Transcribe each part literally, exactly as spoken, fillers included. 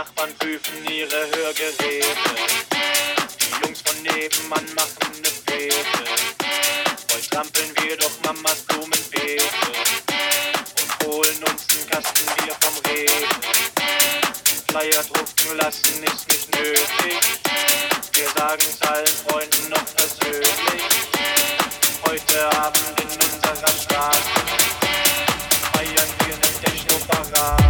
Nachbarn prüfen ihre Hörgeräte. Die Jungs von nebenan machen ne Fete. Heute trampeln wir doch Mamas Blumenbeete und holen uns einen Kasten Bier vom Reden. Flyer drucken lassen ist nicht nötig. Wir sagen's allen Freunden noch persönlich. Heute Abend in unserer Straße feiern wir ne Techno-Parade.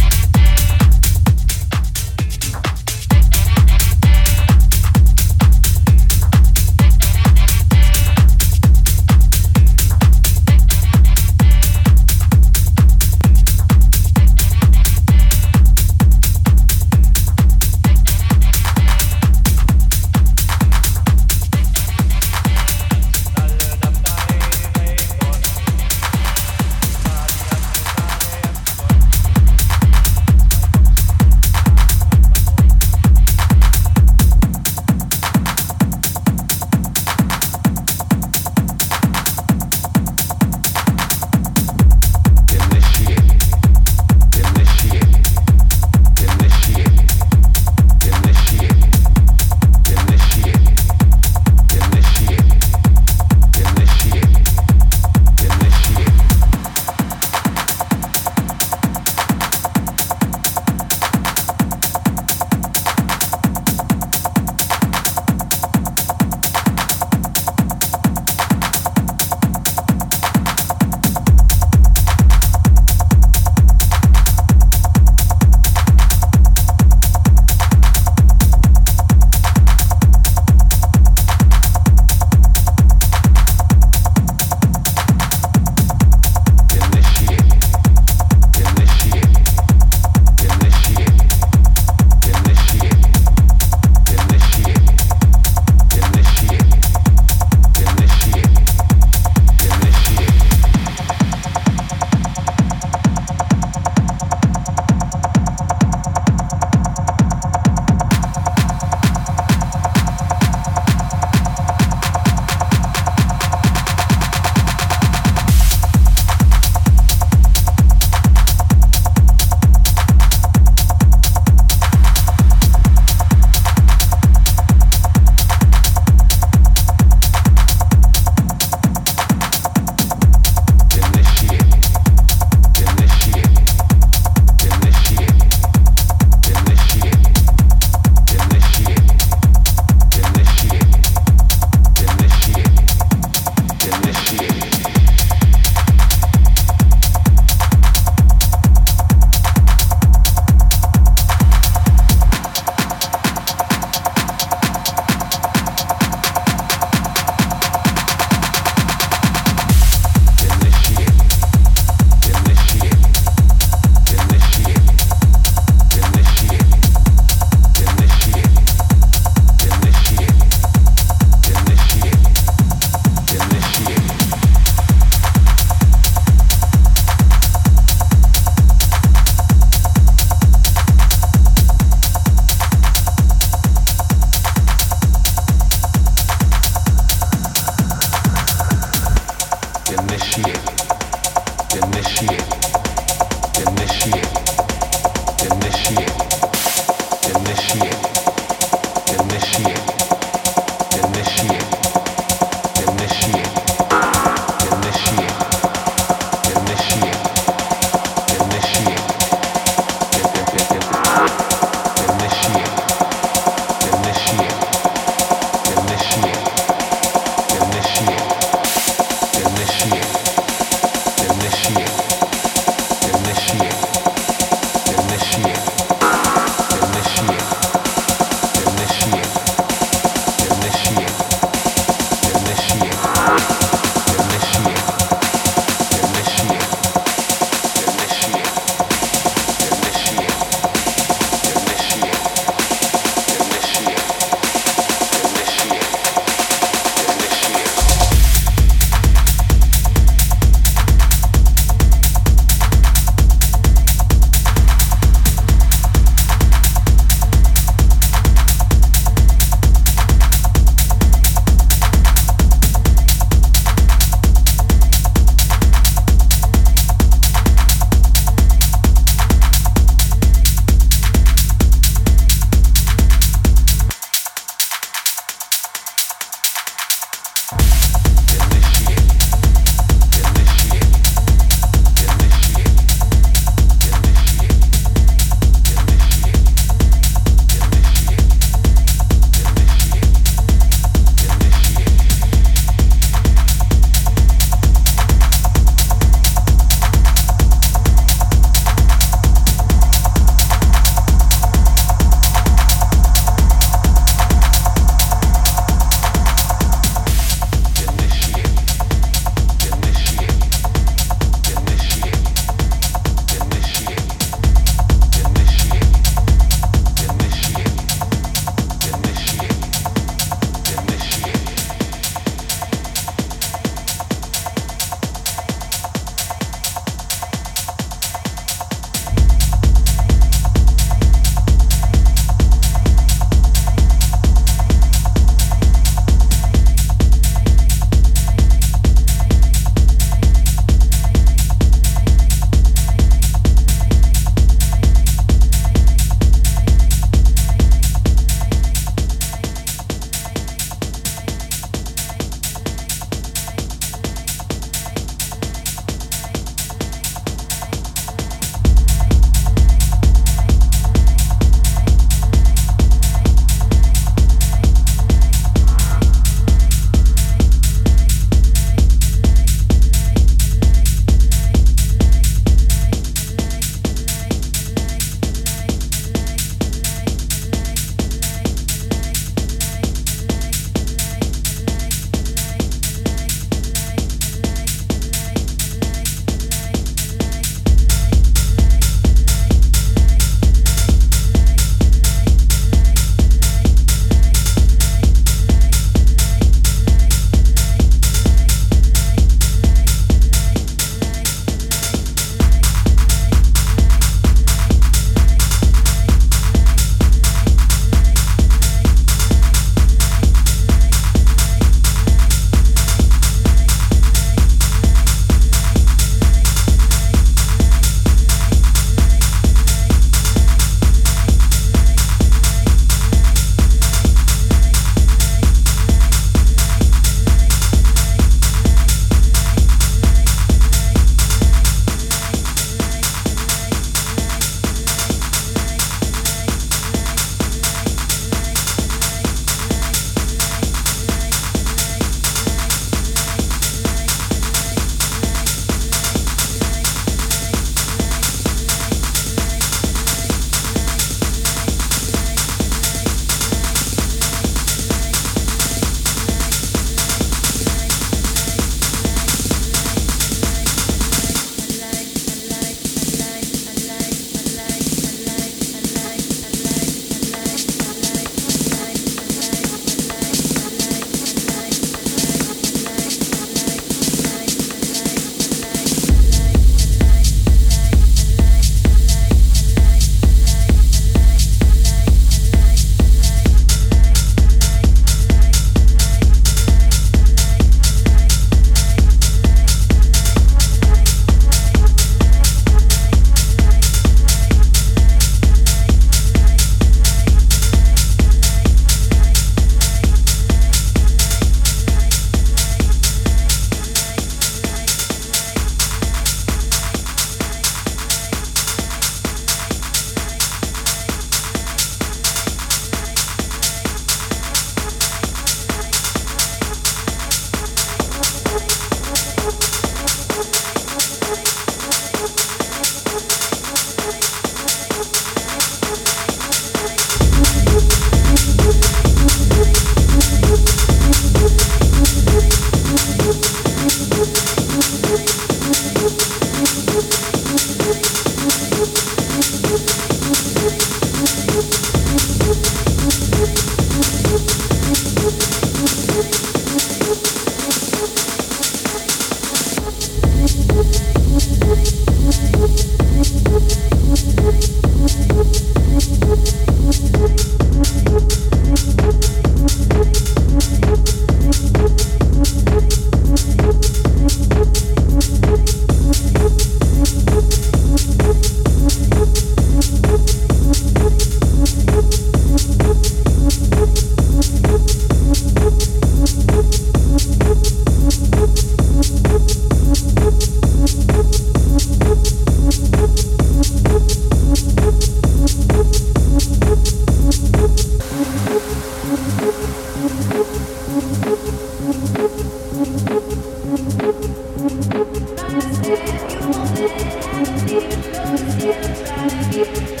We'll be right back.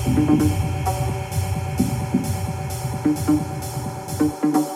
Thank you.